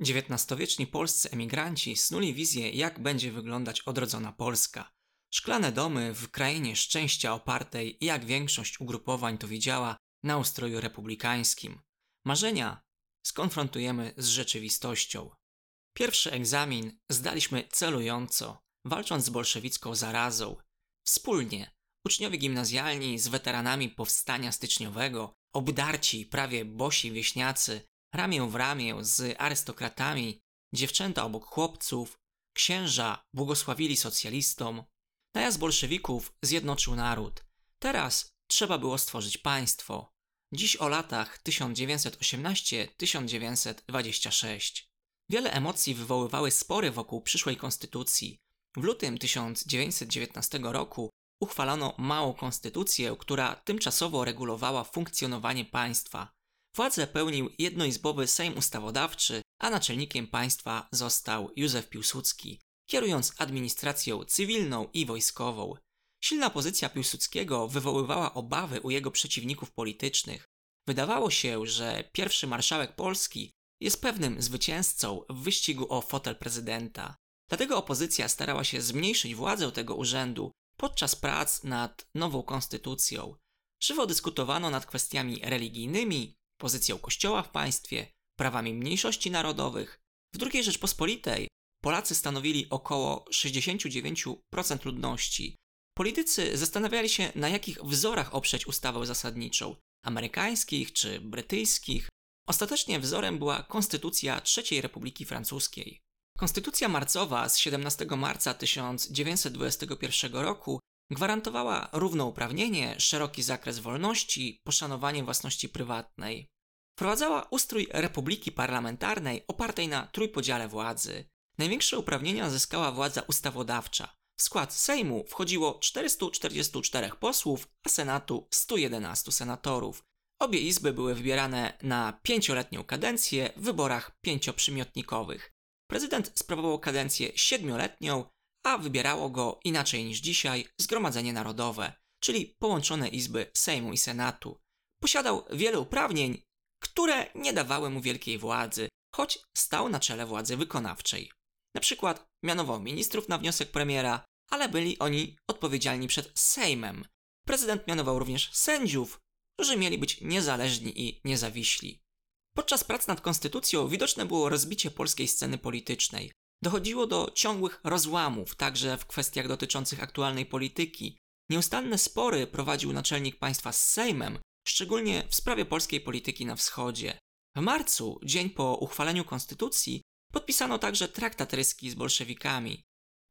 XIX-wieczni polscy emigranci snuli wizję, jak będzie wyglądać odrodzona Polska. Szklane domy w krainie szczęścia opartej, jak większość ugrupowań to widziała, na ustroju republikańskim. Marzenia skonfrontujemy z rzeczywistością. Pierwszy egzamin zdaliśmy celująco, walcząc z bolszewicką zarazą. Wspólnie uczniowie gimnazjalni z weteranami Powstania Styczniowego, obdarci, prawie bosi wieśniacy, ramię w ramię z arystokratami, dziewczęta obok chłopców, księża błogosławili socjalistom. Najazd bolszewików zjednoczył naród. Teraz trzeba było stworzyć państwo. Dziś o latach 1918-1926. Wiele emocji wywoływały spory wokół przyszłej konstytucji. W lutym 1919 roku uchwalono małą konstytucję, która tymczasowo regulowała funkcjonowanie państwa. Władzę pełnił jednoizbowy Sejm Ustawodawczy, a naczelnikiem państwa został Józef Piłsudski, kierując administracją cywilną i wojskową. Silna pozycja Piłsudskiego wywoływała obawy u jego przeciwników politycznych. Wydawało się, że pierwszy marszałek Polski jest pewnym zwycięzcą w wyścigu o fotel prezydenta. Dlatego opozycja starała się zmniejszyć władzę tego urzędu podczas prac nad nową konstytucją. Żywo dyskutowano nad kwestiami religijnymi, pozycją kościoła w państwie, prawami mniejszości narodowych. W II Rzeczpospolitej Polacy stanowili około 69% ludności. Politycy zastanawiali się, na jakich wzorach oprzeć ustawę zasadniczą – amerykańskich czy brytyjskich. Ostatecznie wzorem była Konstytucja III Republiki Francuskiej. Konstytucja marcowa z 17 marca 1921 roku gwarantowała równouprawnienie, szeroki zakres wolności, poszanowanie własności prywatnej. Wprowadzała ustrój republiki parlamentarnej opartej na trójpodziale władzy. Największe uprawnienia zyskała władza ustawodawcza. W skład Sejmu wchodziło 444 posłów, a Senatu 111 senatorów. Obie izby były wybierane na 5-letnią kadencję w wyborach 5-przymiotnikowych. Prezydent sprawował kadencję 7-letnią, a wybierało go, inaczej niż dzisiaj, Zgromadzenie Narodowe, czyli połączone izby Sejmu i Senatu. Posiadał wiele uprawnień, które nie dawały mu wielkiej władzy, choć stał na czele władzy wykonawczej. Na przykład mianował ministrów na wniosek premiera, ale byli oni odpowiedzialni przed Sejmem. Prezydent mianował również sędziów, którzy mieli być niezależni i niezawiśli. Podczas prac nad konstytucją widoczne było rozbicie polskiej sceny politycznej. Dochodziło do ciągłych rozłamów, także w kwestiach dotyczących aktualnej polityki. Nieustanne spory prowadził naczelnik państwa z Sejmem, szczególnie w sprawie polskiej polityki na wschodzie. W marcu, dzień po uchwaleniu konstytucji, podpisano także Traktat Ryski z bolszewikami.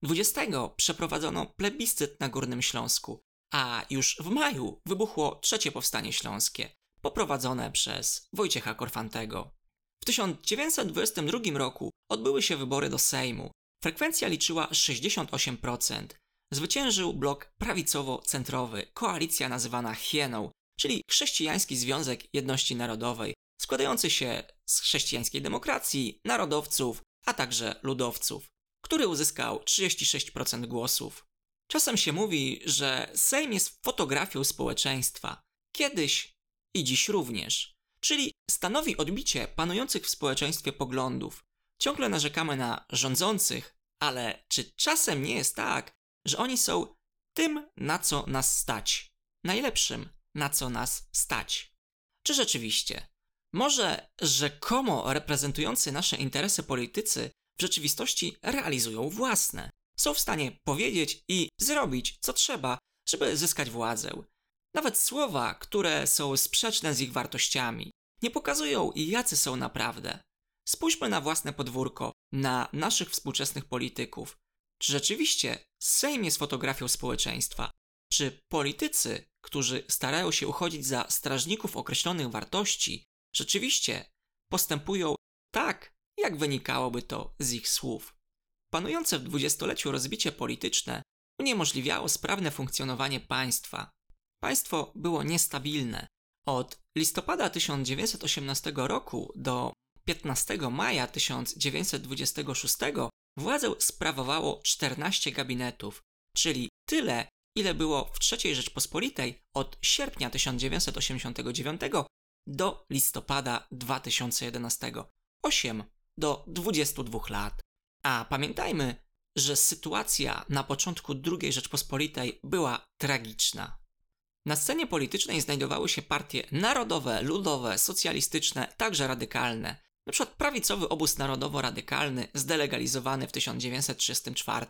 20 przeprowadzono plebiscyt na Górnym Śląsku, a już w maju wybuchło III Powstanie Śląskie, poprowadzone przez Wojciecha Korfantego. W 1922 roku odbyły się wybory do Sejmu. Frekwencja liczyła 68%. Zwyciężył blok prawicowo-centrowy, koalicja nazywana Hieną, czyli Chrześcijański Związek Jedności Narodowej, składający się z chrześcijańskiej demokracji, narodowców, a także ludowców, który uzyskał 36% głosów. Czasem się mówi, że Sejm jest fotografią społeczeństwa. Kiedyś i dziś również. Czyli stanowi odbicie panujących w społeczeństwie poglądów. Ciągle narzekamy na rządzących, ale czy czasem nie jest tak, że oni są tym, na co nas stać? Najlepszym, na co nas stać. Czy rzeczywiście? Może rzekomo reprezentujący nasze interesy politycy w rzeczywistości realizują własne. Są w stanie powiedzieć i zrobić, co trzeba, żeby zyskać władzę. Nawet słowa, które są sprzeczne z ich wartościami, nie pokazują, jacy są naprawdę. Spójrzmy na własne podwórko, na naszych współczesnych polityków. Czy rzeczywiście Sejm jest fotografią społeczeństwa? Czy politycy, którzy starają się uchodzić za strażników określonych wartości, rzeczywiście postępują tak, jak wynikałoby to z ich słów? Panujące w dwudziestoleciu rozbicie polityczne uniemożliwiało sprawne funkcjonowanie państwa. Państwo było niestabilne. Od listopada 1918 roku do 15 maja 1926 władzę sprawowało 14 gabinetów, czyli tyle, ile było w III Rzeczpospolitej od sierpnia 1989 do listopada 2011. 8 do 22 lat. A pamiętajmy, że sytuacja na początku II Rzeczpospolitej była tragiczna. Na scenie politycznej znajdowały się partie narodowe, ludowe, socjalistyczne, także radykalne. Na przykład prawicowy obóz narodowo-radykalny zdelegalizowany w 1934,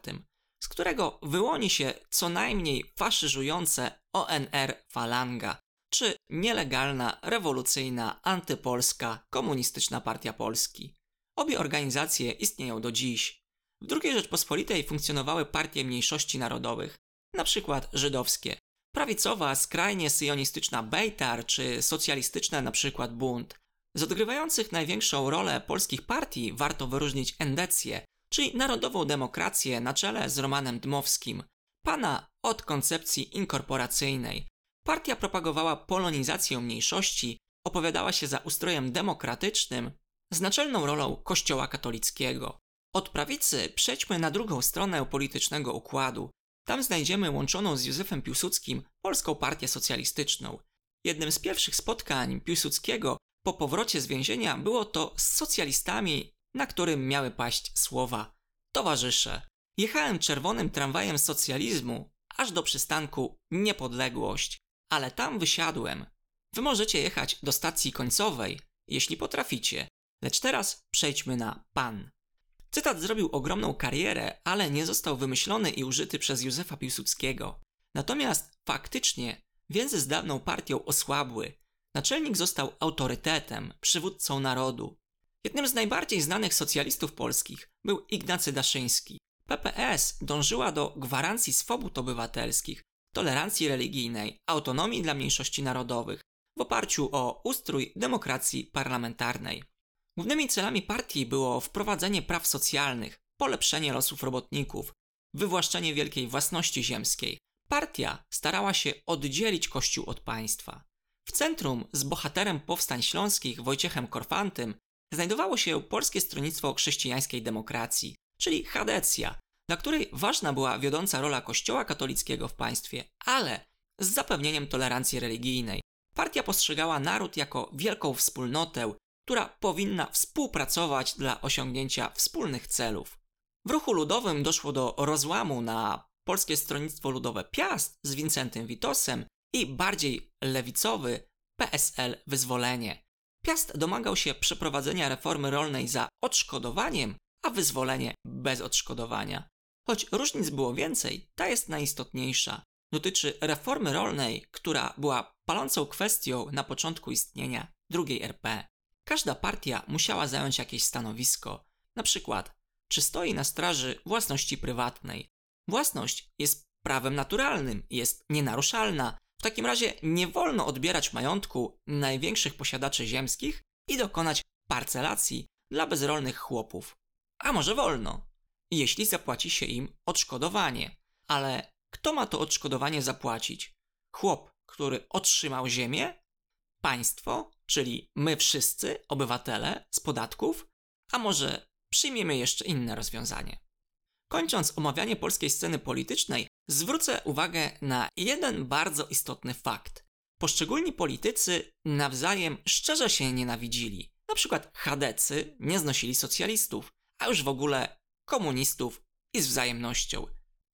z którego wyłoni się co najmniej faszyżujące ONR Falanga, czy nielegalna, rewolucyjna, antypolska, komunistyczna Partia Polski. Obie organizacje istnieją do dziś. W II Rzeczpospolitej funkcjonowały partie mniejszości narodowych, np. żydowskie, prawicowa, skrajnie syjonistyczna Bejtar czy socjalistyczna np. Bunt. Z odgrywających największą rolę polskich partii warto wyróżnić endecję, czyli narodową demokrację na czele z Romanem Dmowskim, pana od koncepcji inkorporacyjnej. Partia propagowała polonizację mniejszości, opowiadała się za ustrojem demokratycznym z naczelną rolą Kościoła katolickiego. Od prawicy przejdźmy na drugą stronę politycznego układu. Tam znajdziemy łączoną z Józefem Piłsudskim Polską Partię Socjalistyczną. Jednym z pierwszych spotkań Piłsudskiego po powrocie z więzienia było to z socjalistami, na którym miały paść słowa: towarzysze, jechałem czerwonym tramwajem socjalizmu aż do przystanku Niepodległość, ale tam wysiadłem. Wy możecie jechać do stacji końcowej, jeśli potraficie, lecz teraz przejdźmy na pan. Cytat zrobił ogromną karierę, ale nie został wymyślony i użyty przez Józefa Piłsudskiego. Natomiast faktycznie więzy z dawną partią osłabły. Naczelnik został autorytetem, przywódcą narodu. Jednym z najbardziej znanych socjalistów polskich był Ignacy Daszyński. PPS dążyła do gwarancji swobód obywatelskich, tolerancji religijnej, autonomii dla mniejszości narodowych w oparciu o ustrój demokracji parlamentarnej. Głównymi celami partii było wprowadzenie praw socjalnych, polepszenie losów robotników, wywłaszczenie wielkiej własności ziemskiej. Partia starała się oddzielić Kościół od państwa. W centrum z bohaterem powstań śląskich Wojciechem Korfantym znajdowało się Polskie Stronnictwo Chrześcijańskiej Demokracji, czyli Chadecja, dla której ważna była wiodąca rola Kościoła katolickiego w państwie, ale z zapewnieniem tolerancji religijnej. Partia postrzegała naród jako wielką wspólnotę, która powinna współpracować dla osiągnięcia wspólnych celów. W ruchu ludowym doszło do rozłamu na Polskie Stronnictwo Ludowe Piast z Wincentym Witosem i bardziej lewicowy PSL Wyzwolenie. Piast domagał się przeprowadzenia reformy rolnej za odszkodowaniem, a Wyzwolenie bez odszkodowania. Choć różnic było więcej, ta jest najistotniejsza. Dotyczy reformy rolnej, która była palącą kwestią na początku istnienia II RP. Każda partia musiała zająć jakieś stanowisko. Na przykład, czy stoi na straży własności prywatnej? Własność jest prawem naturalnym, jest nienaruszalna. W takim razie nie wolno odbierać majątku największych posiadaczy ziemskich i dokonać parcelacji dla bezrolnych chłopów. A może wolno? Jeśli zapłaci się im odszkodowanie. Ale kto ma to odszkodowanie zapłacić? Chłop, który otrzymał ziemię? Państwo? Czyli my wszyscy, obywatele, z podatków? A może przyjmiemy jeszcze inne rozwiązanie? Kończąc omawianie polskiej sceny politycznej, zwrócę uwagę na jeden bardzo istotny fakt. Poszczególni politycy nawzajem szczerze się nienawidzili. Na przykład chadecy nie znosili socjalistów, a już w ogóle komunistów i z wzajemnością.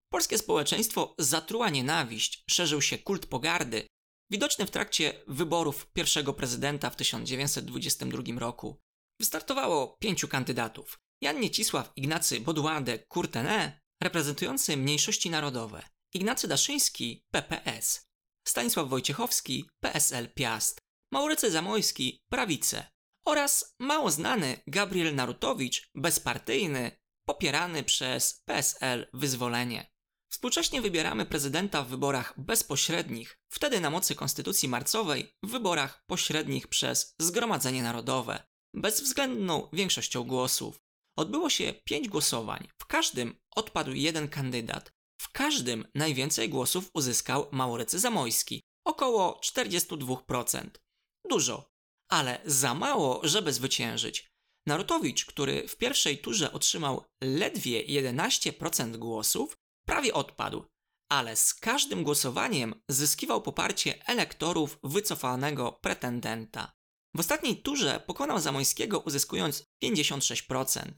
Polskie społeczeństwo zatruła nienawiść, szerzył się kult pogardy, widoczny w trakcie wyborów pierwszego prezydenta w 1922 roku. Wystartowało 5 kandydatów. Jan Niecisław, Ignacy Bodłade, Courtenay, reprezentujący mniejszości narodowe, Ignacy Daszyński, PPS, Stanisław Wojciechowski, PSL Piast, Maurycy Zamoyski, Prawice oraz mało znany Gabriel Narutowicz, bezpartyjny, popierany przez PSL Wyzwolenie. Współcześnie wybieramy prezydenta w wyborach bezpośrednich, wtedy na mocy Konstytucji Marcowej w wyborach pośrednich przez Zgromadzenie Narodowe, bezwzględną większością głosów. Odbyło się 5 głosowań, w każdym odpadł jeden kandydat. W każdym najwięcej głosów uzyskał Maurycy Zamoyski, około 42%. Dużo, ale za mało, żeby zwyciężyć. Narutowicz, który w pierwszej turze otrzymał ledwie 11% głosów, prawie odpadł, ale z każdym głosowaniem zyskiwał poparcie elektorów wycofanego pretendenta. W ostatniej turze pokonał Zamoyskiego, uzyskując 56%.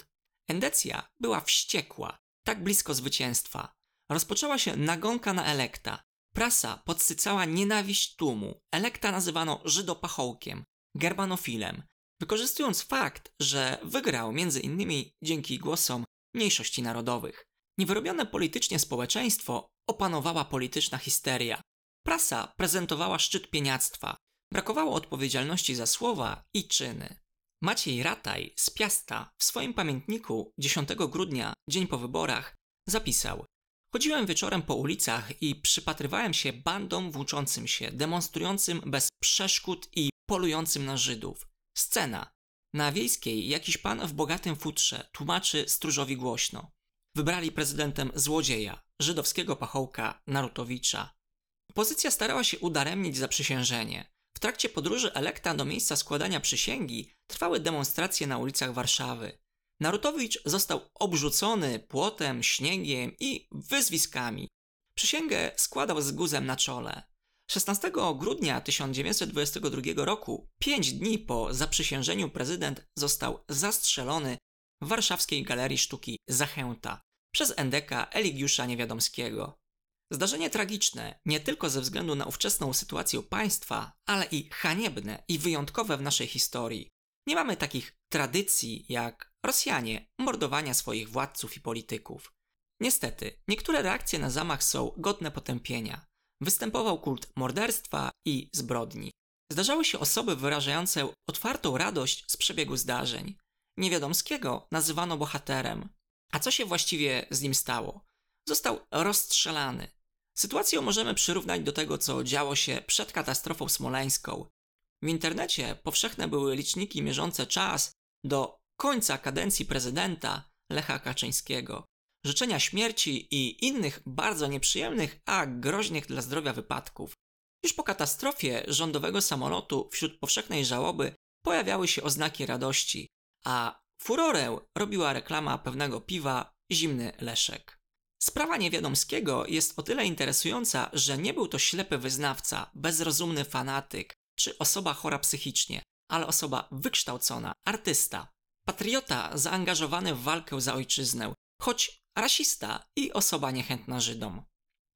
Endecja była wściekła, tak blisko zwycięstwa. Rozpoczęła się nagonka na Elekta. Prasa podsycała nienawiść tłumu. Elekta nazywano żydopachołkiem, germanofilem, wykorzystując fakt, że wygrał m.in. dzięki głosom mniejszości narodowych. Niewyrobione politycznie społeczeństwo opanowała polityczna histeria. Prasa prezentowała szczyt pieniactwa. Brakowało odpowiedzialności za słowa i czyny. Maciej Rataj z Piasta w swoim pamiętniku 10 grudnia, dzień po wyborach, zapisał: chodziłem wieczorem po ulicach i przypatrywałem się bandom włóczącym się, demonstrującym bez przeszkód i polującym na Żydów. Scena. Na Wiejskiej jakiś pan w bogatym futrze tłumaczy stróżowi głośno: wybrali prezydentem złodzieja, żydowskiego pachołka Narutowicza. Opozycja starała się udaremnić zaprzysiężenie. W trakcie podróży Elekta do miejsca składania przysięgi trwały demonstracje na ulicach Warszawy. Narutowicz został obrzucony płotem, śniegiem i wyzwiskami. Przysięgę składał z guzem na czole. 16 grudnia 1922 roku, 5 dni po zaprzysiężeniu, prezydent został zastrzelony w warszawskiej Galerii Sztuki Zachęta przez endeka Eligiusza Niewiadomskiego. Zdarzenie tragiczne nie tylko ze względu na ówczesną sytuację państwa, ale i haniebne i wyjątkowe w naszej historii. Nie mamy takich tradycji jak Rosjanie mordowania swoich władców i polityków. Niestety, niektóre reakcje na zamach są godne potępienia. Występował kult morderstwa i zbrodni. Zdarzały się osoby wyrażające otwartą radość z przebiegu zdarzeń. Niewiadomskiego nazywano bohaterem. A co się właściwie z nim stało? Został rozstrzelany. Sytuację możemy przyrównać do tego, co działo się przed katastrofą smoleńską. W internecie powszechne były liczniki mierzące czas do końca kadencji prezydenta Lecha Kaczyńskiego. Życzenia śmierci i innych bardzo nieprzyjemnych, a groźnych dla zdrowia wypadków. Już po katastrofie rządowego samolotu wśród powszechnej żałoby pojawiały się oznaki radości, a furorę robiła reklama pewnego piwa Zimny Leszek. Sprawa Niewiadomskiego jest o tyle interesująca, że nie był to ślepy wyznawca, bezrozumny fanatyk czy osoba chora psychicznie, ale osoba wykształcona, artysta, patriota zaangażowany w walkę za ojczyznę, choć rasista i osoba niechętna Żydom.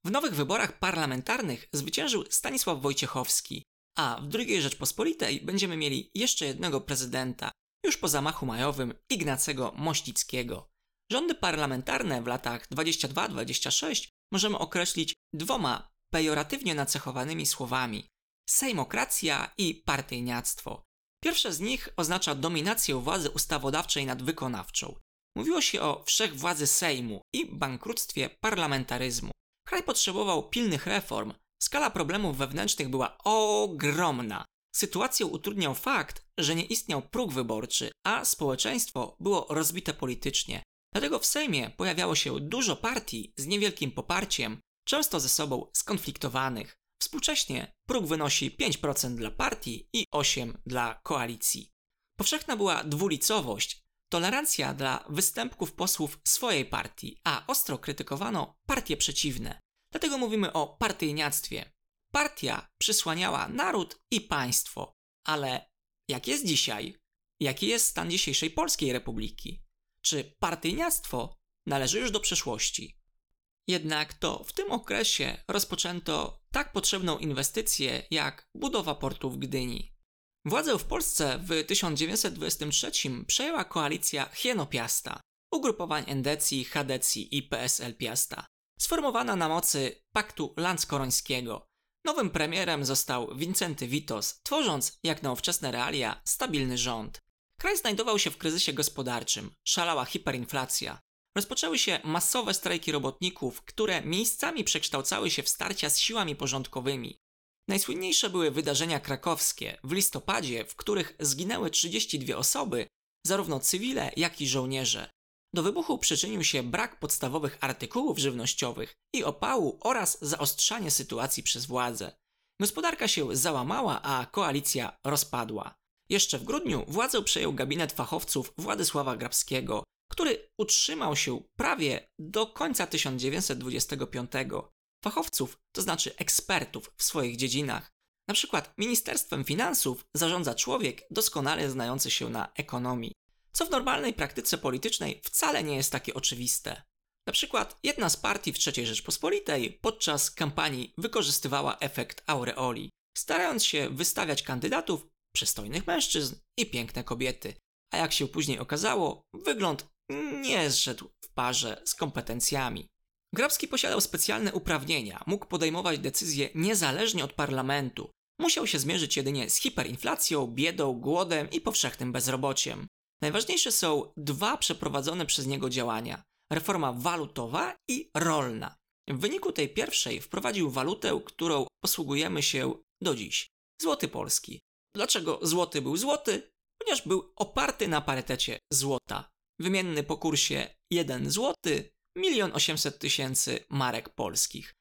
W nowych wyborach parlamentarnych zwyciężył Stanisław Wojciechowski, a w II Rzeczpospolitej będziemy mieli jeszcze jednego prezydenta, już po zamachu majowym, Ignacego Mościckiego. Rządy parlamentarne w latach 22-26 możemy określić dwoma pejoratywnie nacechowanymi słowami: sejmokracja i partyjniactwo. Pierwsze z nich oznacza dominację władzy ustawodawczej nad wykonawczą. Mówiło się o wszechwładzy Sejmu i bankructwie parlamentaryzmu. Kraj potrzebował pilnych reform, skala problemów wewnętrznych była ogromna. Sytuację utrudniał fakt, że nie istniał próg wyborczy, a społeczeństwo było rozbite politycznie. Dlatego w Sejmie pojawiało się dużo partii z niewielkim poparciem, często ze sobą skonfliktowanych. Współcześnie próg wynosi 5% dla partii i 8% dla koalicji. Powszechna była dwulicowość, tolerancja dla występków posłów swojej partii, a ostro krytykowano partie przeciwne. Dlatego mówimy o partyjniactwie. Partia przysłaniała naród i państwo. Ale jak jest dzisiaj? Jaki jest stan dzisiejszej Polskiej Republiki? Czy partyjniactwo należy już do przeszłości? Jednak to w tym okresie rozpoczęto tak potrzebną inwestycję jak budowa portu w Gdyni. Władzę w Polsce w 1923 przejęła koalicja Hieno-Piasta, ugrupowań Endecji, Chadecji i PSL Piasta, sformowana na mocy paktu lanckorońskiego. Nowym premierem został Wincenty Witos, tworząc, jak na ówczesne realia, stabilny rząd. Kraj znajdował się w kryzysie gospodarczym, szalała hiperinflacja. Rozpoczęły się masowe strajki robotników, które miejscami przekształcały się w starcia z siłami porządkowymi. Najsłynniejsze były wydarzenia krakowskie w listopadzie, w których zginęły 32 osoby, zarówno cywile, jak i żołnierze. Do wybuchu przyczynił się brak podstawowych artykułów żywnościowych i opału oraz zaostrzanie sytuacji przez władzę. Gospodarka się załamała, a koalicja rozpadła. Jeszcze w grudniu władzę przejął gabinet fachowców Władysława Grabskiego, który utrzymał się prawie do końca 1925. Fachowców, to znaczy ekspertów w swoich dziedzinach. Na przykład Ministerstwem Finansów zarządza człowiek doskonale znający się na ekonomii, co w normalnej praktyce politycznej wcale nie jest takie oczywiste. Na przykład jedna z partii w III Rzeczpospolitej podczas kampanii wykorzystywała efekt aureoli, starając się wystawiać kandydatów przystojnych mężczyzn i piękne kobiety, a jak się później okazało, wygląd nie zszedł w parze z kompetencjami. Grabski posiadał specjalne uprawnienia, mógł podejmować decyzje niezależnie od parlamentu, musiał się zmierzyć jedynie z hiperinflacją, biedą, głodem i powszechnym bezrobociem. Najważniejsze są dwa przeprowadzone przez niego działania: reforma walutowa i rolna. W wyniku tej pierwszej wprowadził walutę, którą posługujemy się do dziś – złoty polski. Dlaczego złoty był złoty? Ponieważ był oparty na parytecie złota. Wymienny po kursie 1 zł, 1 800 000 marek polskich.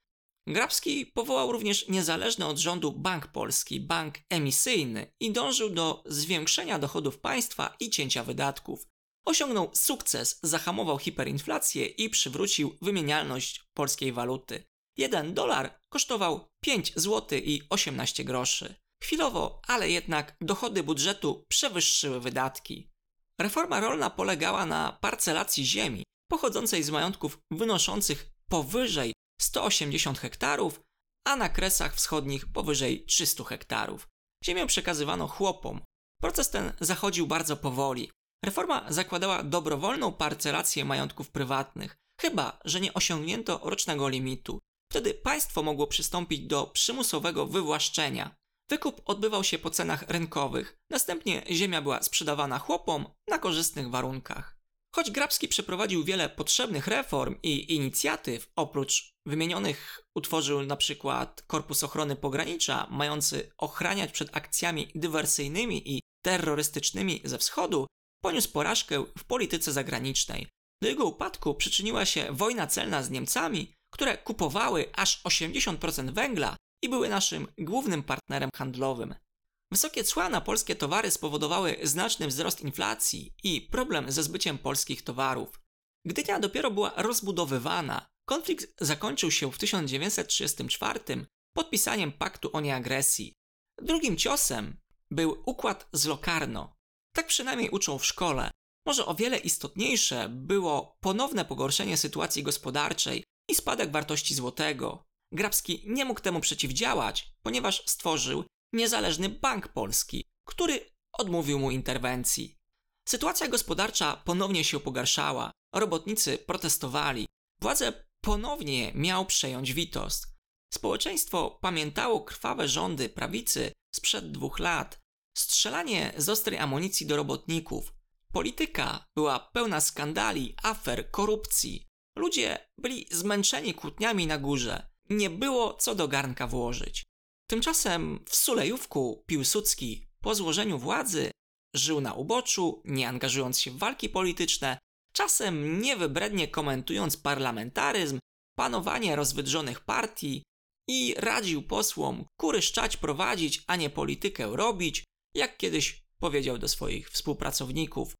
Grabski powołał również niezależny od rządu Bank Polski, bank emisyjny, i dążył do zwiększenia dochodów państwa i cięcia wydatków. Osiągnął sukces, zahamował hiperinflację i przywrócił wymienialność polskiej waluty. $1 kosztował 5 zł i 18 groszy. Chwilowo, ale jednak, dochody budżetu przewyższyły wydatki. Reforma rolna polegała na parcelacji ziemi pochodzącej z majątków wynoszących powyżej 180 hektarów, a na Kresach Wschodnich powyżej 300 hektarów. Ziemię przekazywano chłopom. Proces ten zachodził bardzo powoli. Reforma zakładała dobrowolną parcelację majątków prywatnych, chyba że nie osiągnięto rocznego limitu. Wtedy państwo mogło przystąpić do przymusowego wywłaszczenia. Wykup odbywał się po cenach rynkowych, następnie ziemia była sprzedawana chłopom na korzystnych warunkach. Choć Grabski przeprowadził wiele potrzebnych reform i inicjatyw, oprócz wymienionych utworzył np. Korpus Ochrony Pogranicza, mający ochraniać przed akcjami dywersyjnymi i terrorystycznymi ze wschodu, poniósł porażkę w polityce zagranicznej. Do jego upadku przyczyniła się wojna celna z Niemcami, które kupowały aż 80% węgla i były naszym głównym partnerem handlowym. Wysokie cła na polskie towary spowodowały znaczny wzrost inflacji i problem ze zbyciem polskich towarów. Gdynia dopiero była rozbudowywana. Konflikt zakończył się w 1934 podpisaniem paktu o nieagresji. Drugim ciosem był układ z Locarno. Tak przynajmniej uczą w szkole. Może o wiele istotniejsze było ponowne pogorszenie sytuacji gospodarczej i spadek wartości złotego. Grabski nie mógł temu przeciwdziałać, ponieważ stworzył niezależny Bank Polski, który odmówił mu interwencji. Sytuacja gospodarcza ponownie się pogarszała, robotnicy protestowali, władzę ponownie miał przejąć Witos. Społeczeństwo pamiętało krwawe rządy prawicy sprzed 2 lat, strzelanie z ostrej amunicji do robotników. Polityka była pełna skandali, afer, korupcji. Ludzie byli zmęczeni kłótniami na górze. Nie było co do garnka włożyć. Tymczasem w Sulejówku Piłsudski po złożeniu władzy żył na uboczu, nie angażując się w walki polityczne, czasem niewybrednie komentując parlamentaryzm, panowanie rozwydrzonych partii i radził posłom kuryszczać prowadzić, a nie politykę robić, jak kiedyś powiedział do swoich współpracowników.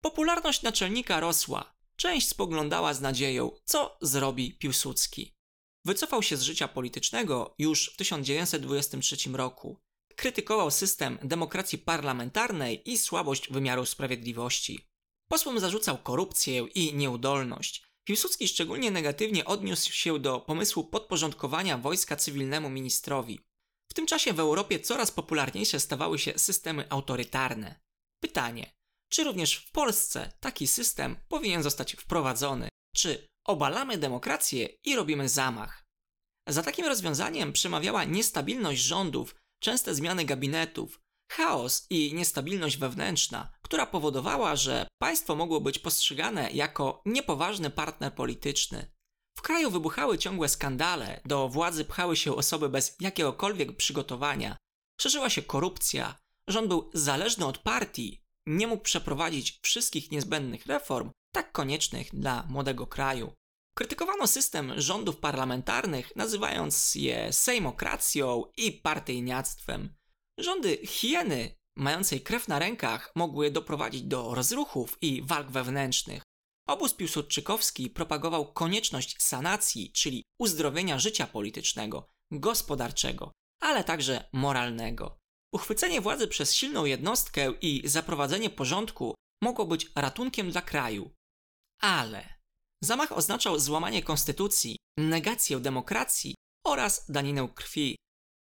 Popularność naczelnika rosła. Część spoglądała z nadzieją, co zrobi Piłsudski. Wycofał się z życia politycznego już w 1923 roku. Krytykował system demokracji parlamentarnej i słabość wymiaru sprawiedliwości. Posłom zarzucał korupcję i nieudolność. Piłsudski szczególnie negatywnie odniósł się do pomysłu podporządkowania wojska cywilnemu ministrowi. W tym czasie w Europie coraz popularniejsze stawały się systemy autorytarne. Pytanie, czy również w Polsce taki system powinien zostać wprowadzony? Czy obalamy demokrację i robimy zamach? Za takim rozwiązaniem przemawiała niestabilność rządów, częste zmiany gabinetów, chaos i niestabilność wewnętrzna, która powodowała, że państwo mogło być postrzegane jako niepoważny partner polityczny. W kraju wybuchały ciągłe skandale, do władzy pchały się osoby bez jakiegokolwiek przygotowania, szerzyła się korupcja, rząd był zależny od partii, nie mógł przeprowadzić wszystkich niezbędnych reform, tak koniecznych dla młodego kraju. Krytykowano system rządów parlamentarnych, nazywając je sejmokracją i partyjniactwem. Rządy hieny, mającej krew na rękach, mogły doprowadzić do rozruchów i walk wewnętrznych. Obóz piłsudczykowski propagował konieczność sanacji, czyli uzdrowienia życia politycznego, gospodarczego. ale także moralnego. Uchwycenie władzy przez silną jednostkę i zaprowadzenie porządku mogło być ratunkiem dla kraju. Ale zamach oznaczał złamanie konstytucji, negację demokracji oraz daninę krwi.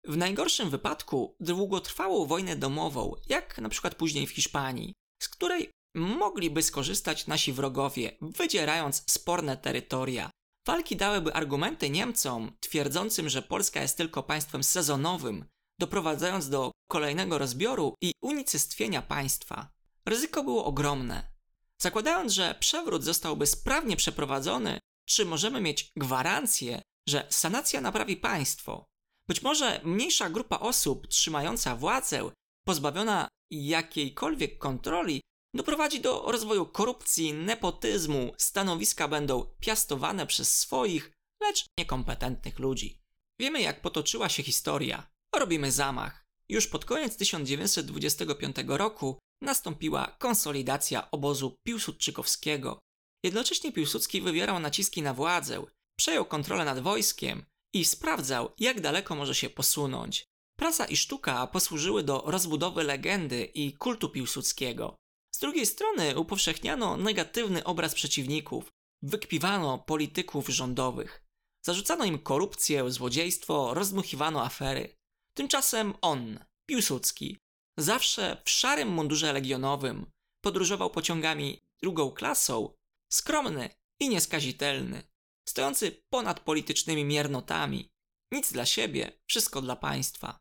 W najgorszym wypadku długotrwałą wojnę domową, jak na przykład później w Hiszpanii, z której mogliby skorzystać nasi wrogowie, wydzierając sporne terytoria. Walki dałyby argumenty Niemcom twierdzącym, że Polska jest tylko państwem sezonowym, doprowadzając do kolejnego rozbioru i unicestwienia państwa. Ryzyko było ogromne. Zakładając, że przewrót zostałby sprawnie przeprowadzony, czy możemy mieć gwarancję, że sanacja naprawi państwo? Być może mniejsza grupa osób trzymająca władzę, pozbawiona jakiejkolwiek kontroli, doprowadzi do rozwoju korupcji, nepotyzmu, stanowiska będą piastowane przez swoich, lecz niekompetentnych ludzi. Wiemy, jak potoczyła się historia. Robimy zamach. Już pod koniec 1925 roku nastąpiła konsolidacja obozu piłsudczykowskiego. Jednocześnie Piłsudski wywierał naciski na władzę, przejął kontrolę nad wojskiem i sprawdzał, jak daleko może się posunąć. Praca i sztuka posłużyły do rozbudowy legendy i kultu Piłsudskiego. Z drugiej strony upowszechniano negatywny obraz przeciwników, wykpiwano polityków rządowych. Zarzucano im korupcję, złodziejstwo, rozdmuchiwano afery. Tymczasem on, Piłsudski, zawsze w szarym mundurze legionowym, podróżował pociągami drugą klasą, skromny i nieskazitelny, stojący ponad politycznymi miernotami. Nic dla siebie, wszystko dla państwa.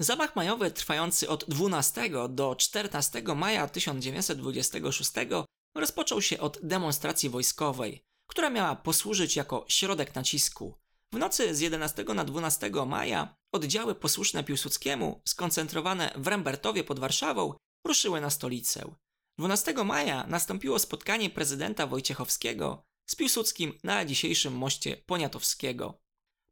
Zamach majowy trwający od 12 do 14 maja 1926 rozpoczął się od demonstracji wojskowej, która miała posłużyć jako środek nacisku. W nocy z 11 na 12 maja oddziały posłuszne Piłsudskiemu, skoncentrowane w Rembertowie pod Warszawą, ruszyły na stolicę. 12 maja nastąpiło spotkanie prezydenta Wojciechowskiego z Piłsudskim na dzisiejszym moście Poniatowskiego.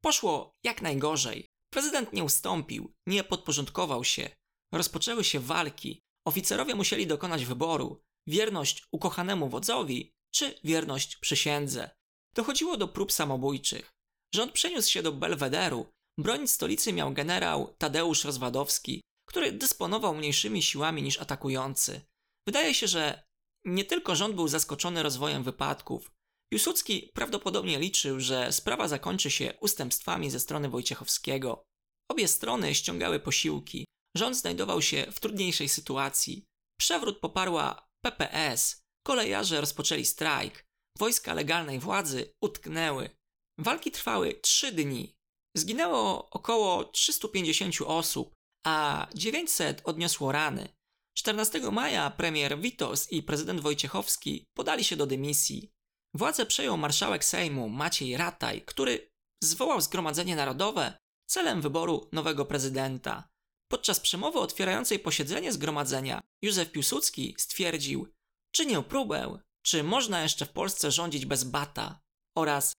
Poszło jak najgorzej. Prezydent nie ustąpił, nie podporządkował się. Rozpoczęły się walki. Oficerowie musieli dokonać wyboru. Wierność ukochanemu wodzowi czy wierność przysiędze. Dochodziło do prób samobójczych. Rząd przeniósł się do Belwederu. Bronić stolicy miał generał Tadeusz Rozwadowski, który dysponował mniejszymi siłami niż atakujący. Wydaje się, że nie tylko rząd był zaskoczony rozwojem wypadków. Piłsudski prawdopodobnie liczył, że sprawa zakończy się ustępstwami ze strony Wojciechowskiego. Obie strony ściągały posiłki. Rząd znajdował się w trudniejszej sytuacji. Przewrót poparła PPS. Kolejarze rozpoczęli strajk. Wojska legalnej władzy utknęły. Walki trwały 3 dni. Zginęło około 350 osób, a 900 odniosło rany. 14 maja premier Witos i prezydent Wojciechowski podali się do dymisji. Władzę przejął marszałek Sejmu Maciej Rataj, który zwołał Zgromadzenie Narodowe celem wyboru nowego prezydenta. Podczas przemowy otwierającej posiedzenie zgromadzenia Józef Piłsudski stwierdził: czynię próbę, czy można jeszcze w Polsce rządzić bez bata, oraz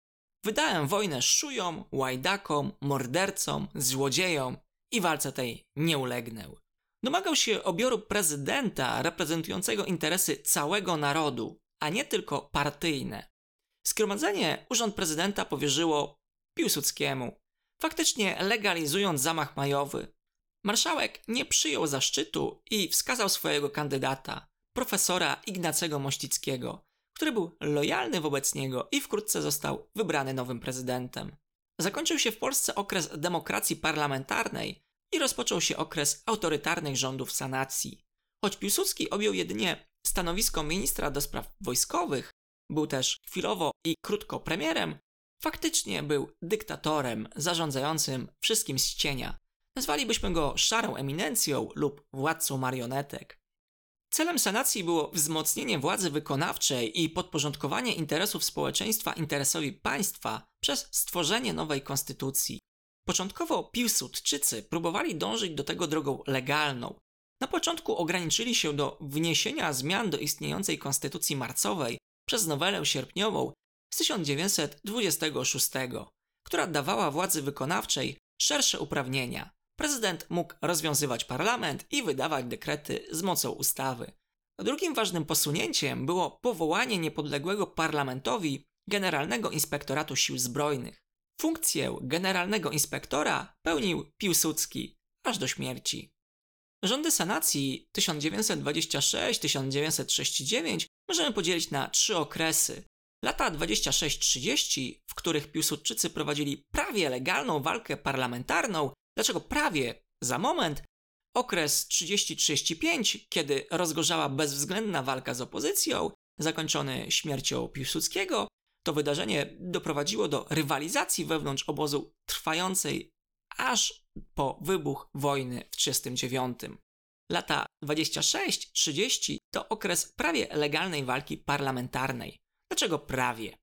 wydałem wojnę szujom, łajdakom, mordercom, złodziejom i walce tej nie ulegnę. Domagał się obioru prezydenta reprezentującego interesy całego narodu, a nie tylko partyjne. Zgromadzenie urząd prezydenta powierzyło Piłsudskiemu, faktycznie legalizując zamach majowy. Marszałek nie przyjął zaszczytu i wskazał swojego kandydata, profesora Ignacego Mościckiego, który był lojalny wobec niego i wkrótce został wybrany nowym prezydentem. Zakończył się w Polsce okres demokracji parlamentarnej i rozpoczął się okres autorytarnych rządów sanacji. Choć Piłsudski objął jedynie stanowisko ministra do spraw wojskowych, był też chwilowo i krótko premierem, faktycznie był dyktatorem zarządzającym wszystkim z cienia. Nazwalibyśmy go szarą eminencją lub władcą marionetek. Celem sanacji było wzmocnienie władzy wykonawczej i podporządkowanie interesów społeczeństwa interesowi państwa przez stworzenie nowej konstytucji. Początkowo Piłsudczycy próbowali dążyć do tego drogą legalną. Na początku ograniczyli się do wniesienia zmian do istniejącej konstytucji marcowej przez nowelę sierpniową z 1926, która dawała władzy wykonawczej szersze uprawnienia. Prezydent mógł rozwiązywać parlament i wydawać dekrety z mocą ustawy. Drugim ważnym posunięciem było powołanie niepodległego parlamentowi Generalnego Inspektoratu Sił Zbrojnych. Funkcję generalnego inspektora pełnił Piłsudski aż do śmierci. Rządy sanacji 1926-1939 możemy podzielić na trzy okresy. Lata 26-30, w których Piłsudczycy prowadzili prawie legalną walkę parlamentarną, dlaczego prawie? Za moment. Okres 30-35, kiedy rozgorzała bezwzględna walka z opozycją, zakończony śmiercią Piłsudskiego, to wydarzenie doprowadziło do rywalizacji wewnątrz obozu trwającej aż po wybuch wojny w 1939. Lata 26-30 to okres prawie legalnej walki parlamentarnej. Dlaczego prawie?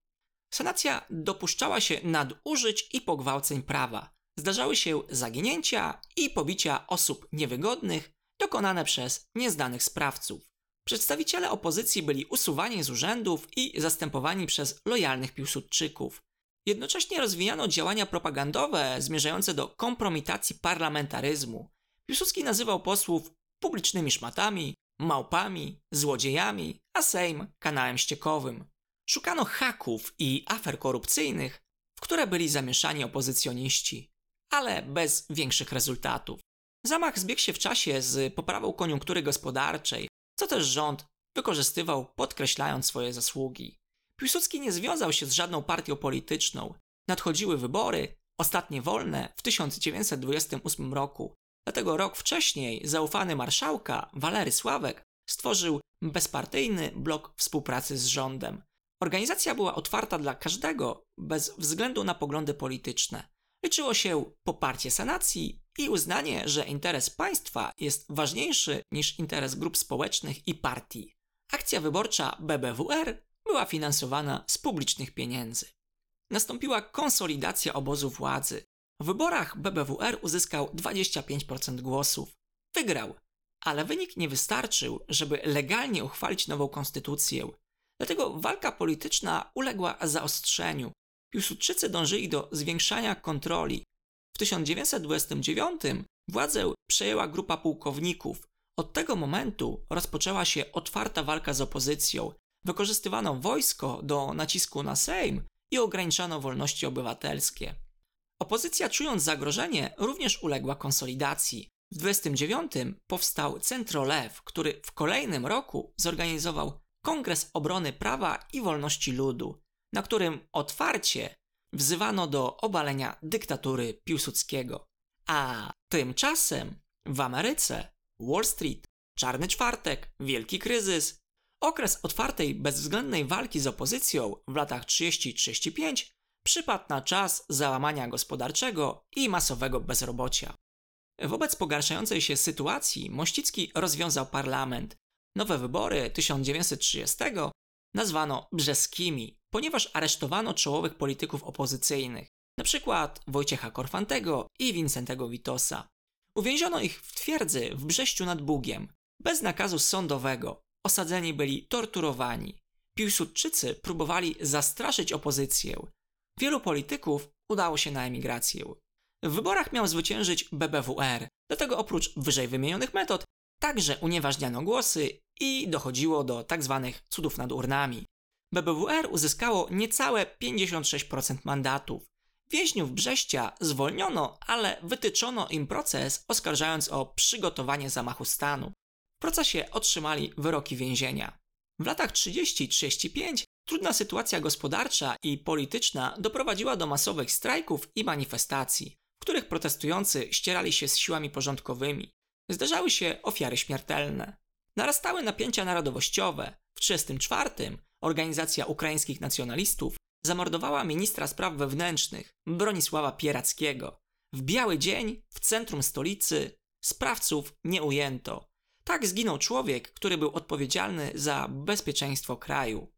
Sanacja dopuszczała się nadużyć i pogwałceń prawa. Zdarzały się zaginięcia i pobicia osób niewygodnych dokonane przez nieznanych sprawców. Przedstawiciele opozycji byli usuwani z urzędów i zastępowani przez lojalnych Piłsudczyków. Jednocześnie rozwijano działania propagandowe zmierzające do kompromitacji parlamentaryzmu. Piłsudski nazywał posłów publicznymi szmatami, małpami, złodziejami, a Sejm kanałem ściekowym. Szukano haków i afer korupcyjnych, w które byli zamieszani opozycjoniści, ale bez większych rezultatów. Zamach zbiegł się w czasie z poprawą koniunktury gospodarczej, co też rząd wykorzystywał, podkreślając swoje zasługi. Piłsudski nie związał się z żadną partią polityczną. Nadchodziły wybory, ostatnie wolne w 1928 roku. Dlatego rok wcześniej zaufany marszałka Walery Sławek stworzył bezpartyjny blok współpracy z rządem. Organizacja była otwarta dla każdego, bez względu na poglądy polityczne. Liczyło się poparcie sanacji i uznanie, że interes państwa jest ważniejszy niż interes grup społecznych i partii. Akcja wyborcza BBWR była finansowana z publicznych pieniędzy. Nastąpiła konsolidacja obozu władzy. W wyborach BBWR uzyskał 25% głosów. Wygrał, ale wynik nie wystarczył, żeby legalnie uchwalić nową konstytucję. Dlatego walka polityczna uległa zaostrzeniu. Piłsudczycy dążyli do zwiększania kontroli. W 1929 władzę przejęła grupa pułkowników. Od tego momentu rozpoczęła się otwarta walka z opozycją. Wykorzystywano wojsko do nacisku na Sejm i ograniczano wolności obywatelskie. Opozycja, czując zagrożenie, również uległa konsolidacji. W 1929 powstał Centrolew, który w kolejnym roku zorganizował Kongres Obrony Prawa i Wolności Ludu, na którym otwarcie wzywano do obalenia dyktatury Piłsudskiego. A tymczasem w Ameryce Wall Street, Czarny Czwartek, Wielki Kryzys. Okres otwartej, bezwzględnej walki z opozycją w latach 30-35 przypadł na czas załamania gospodarczego i masowego bezrobocia. Wobec pogarszającej się sytuacji Mościcki rozwiązał parlament. Nowe wybory 1930 nazwano brzeskimi, ponieważ aresztowano czołowych polityków opozycyjnych, np. Wojciecha Korfantego i Wincentego Witosa. Uwięziono ich w twierdzy w Brześciu nad Bugiem, bez nakazu sądowego. Osadzeni byli torturowani. Piłsudczycy próbowali zastraszyć opozycję. Wielu polityków udało się na emigrację. W wyborach miał zwyciężyć BBWR, dlatego oprócz wyżej wymienionych metod także unieważniano głosy i dochodziło do tzw. cudów nad urnami. BBWR uzyskało niecałe 56% mandatów. Więźniów Brześcia zwolniono, ale wytyczono im proces, oskarżając o przygotowanie zamachu stanu. W procesie otrzymali wyroki więzienia. W latach 30-35 trudna sytuacja gospodarcza i polityczna doprowadziła do masowych strajków i manifestacji, w których protestujący ścierali się z siłami porządkowymi. Zdarzały się ofiary śmiertelne. Narastały napięcia narodowościowe. W 1934 Organizacja Ukraińskich Nacjonalistów zamordowała ministra spraw wewnętrznych Bronisława Pierackiego. W biały dzień w centrum stolicy sprawców nie ujęto. Tak zginął człowiek, który był odpowiedzialny za bezpieczeństwo kraju.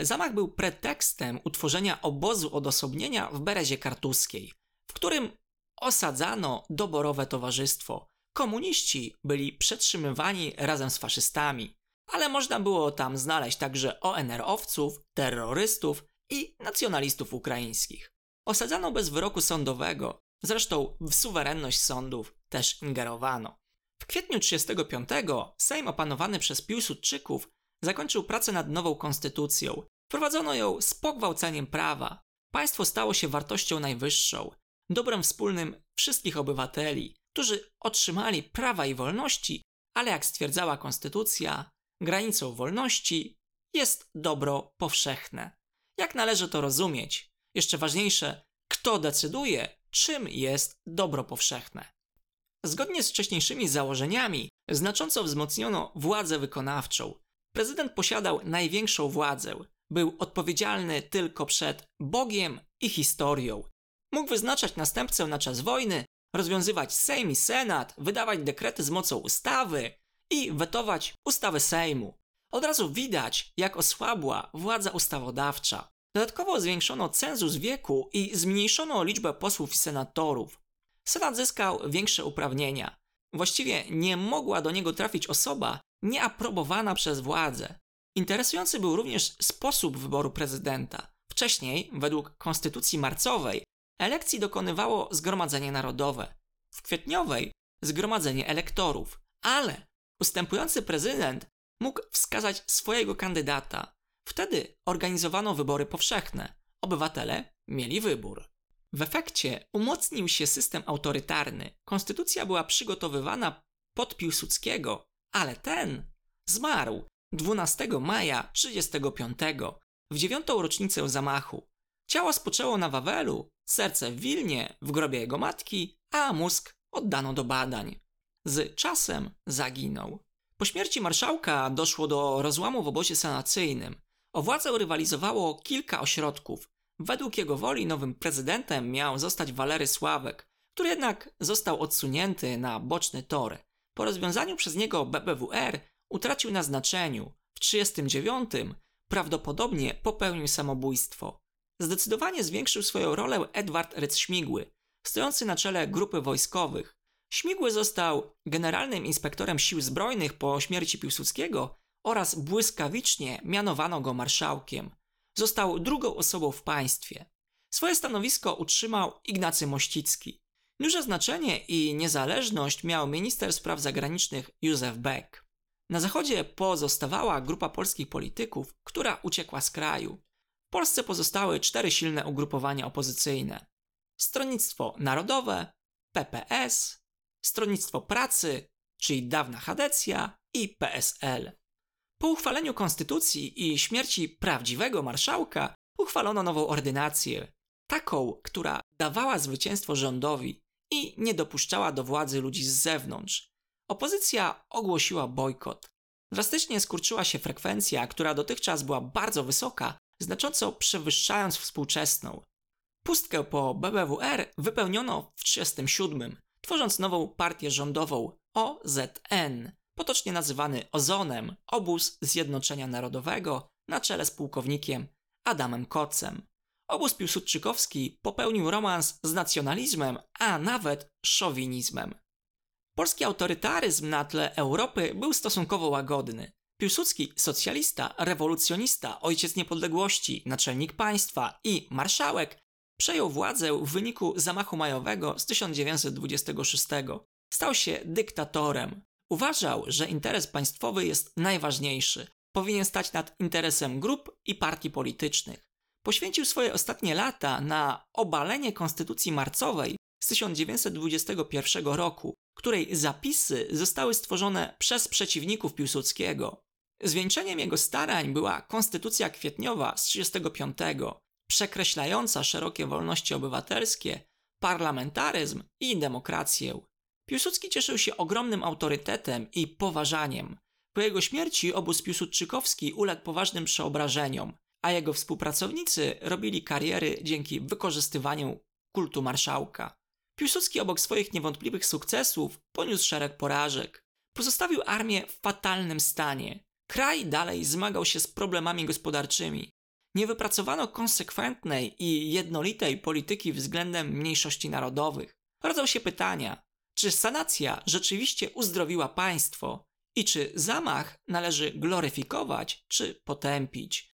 Zamach był pretekstem utworzenia obozu odosobnienia w Berezie Kartuskiej, w którym osadzano doborowe towarzystwo. Komuniści byli przetrzymywani razem z faszystami, ale można było tam znaleźć także ONR-owców, terrorystów i nacjonalistów ukraińskich. Osadzano bez wyroku sądowego, zresztą w suwerenność sądów też ingerowano. W kwietniu 1935 Sejm opanowany przez Piłsudczyków zakończył pracę nad nową konstytucją. Wprowadzono ją z pogwałceniem prawa. Państwo stało się wartością najwyższą, dobrem wspólnym wszystkich obywateli, którzy otrzymali prawa i wolności, ale jak stwierdzała Konstytucja, granicą wolności jest dobro powszechne. Jak należy to rozumieć? Jeszcze ważniejsze, kto decyduje, czym jest dobro powszechne? Zgodnie z wcześniejszymi założeniami znacząco wzmocniono władzę wykonawczą. Prezydent posiadał największą władzę. Był odpowiedzialny tylko przed Bogiem i historią. Mógł wyznaczać następcę na czas wojny, rozwiązywać Sejm i Senat, wydawać dekrety z mocą ustawy i wetować ustawę Sejmu. Od razu widać, jak osłabła władza ustawodawcza. Dodatkowo zwiększono cenzus wieku i zmniejszono liczbę posłów i senatorów. Senat zyskał większe uprawnienia. Właściwie nie mogła do niego trafić osoba nieaprobowana przez władzę. Interesujący był również sposób wyboru prezydenta. Wcześniej, według Konstytucji Marcowej, elekcji dokonywało Zgromadzenie Narodowe. W kwietniowej Zgromadzenie Elektorów. Ale ustępujący prezydent mógł wskazać swojego kandydata. Wtedy organizowano wybory powszechne. Obywatele mieli wybór. W efekcie umocnił się system autorytarny. Konstytucja była przygotowywana pod Piłsudskiego, ale ten zmarł 12 maja 1935 w 9. rocznicę zamachu. Ciało spoczęło na Wawelu, serce w Wilnie, w grobie jego matki, a mózg oddano do badań. Z czasem zaginął. Po śmierci marszałka doszło do rozłamu w obozie sanacyjnym. O władzę rywalizowało kilka ośrodków. Według jego woli nowym prezydentem miał zostać Walery Sławek, który jednak został odsunięty na boczny tor. Po rozwiązaniu przez niego BBWR utracił na znaczeniu. W 1939 prawdopodobnie popełnił samobójstwo. Zdecydowanie zwiększył swoją rolę Edward Rydz-Śmigły, stojący na czele grupy wojskowych. Śmigły został generalnym inspektorem sił zbrojnych po śmierci Piłsudskiego oraz błyskawicznie mianowano go marszałkiem. Został drugą osobą w państwie. Swoje stanowisko utrzymał Ignacy Mościcki. Duże znaczenie i niezależność miał minister spraw zagranicznych Józef Beck. Na zachodzie pozostawała grupa polskich polityków, która uciekła z kraju. W Polsce pozostały 4 silne ugrupowania opozycyjne. Stronnictwo Narodowe, PPS, Stronnictwo Pracy, czyli dawna Chadecja i PSL. Po uchwaleniu konstytucji i śmierci prawdziwego marszałka uchwalono nową ordynację. Taką, która dawała zwycięstwo rządowi i nie dopuszczała do władzy ludzi z zewnątrz. Opozycja ogłosiła bojkot. Drastycznie skurczyła się frekwencja, która dotychczas była bardzo wysoka, znacząco przewyższając współczesną. Pustkę po BBWR wypełniono w 1937, tworząc nową partię rządową OZN, potocznie nazywany Ozonem, Obóz Zjednoczenia Narodowego, na czele z pułkownikiem Adamem Kocem. Obóz piłsudczykowski popełnił romans z nacjonalizmem, a nawet szowinizmem. Polski autorytaryzm na tle Europy był stosunkowo łagodny. Piłsudski, socjalista, rewolucjonista, ojciec niepodległości, naczelnik państwa i marszałek przejął władzę w wyniku zamachu majowego z 1926. Stał się dyktatorem. Uważał, że interes państwowy jest najważniejszy. Powinien stać nad interesem grup i partii politycznych. Poświęcił swoje ostatnie lata na obalenie Konstytucji Marcowej z 1921 roku, której zapisy zostały stworzone przez przeciwników Piłsudskiego. Zwieńczeniem jego starań była Konstytucja Kwietniowa z 1935, przekreślająca szerokie wolności obywatelskie, parlamentaryzm i demokrację. Piłsudski cieszył się ogromnym autorytetem i poważaniem. Po jego śmierci obóz piłsudczykowski uległ poważnym przeobrażeniom, a jego współpracownicy robili kariery dzięki wykorzystywaniu kultu marszałka. Piłsudski obok swoich niewątpliwych sukcesów poniósł szereg porażek. Pozostawił armię w fatalnym stanie. Kraj dalej zmagał się z problemami gospodarczymi. Nie wypracowano konsekwentnej i jednolitej polityki względem mniejszości narodowych. Rodzą się pytania, czy sanacja rzeczywiście uzdrowiła państwo i czy zamach należy gloryfikować czy potępić.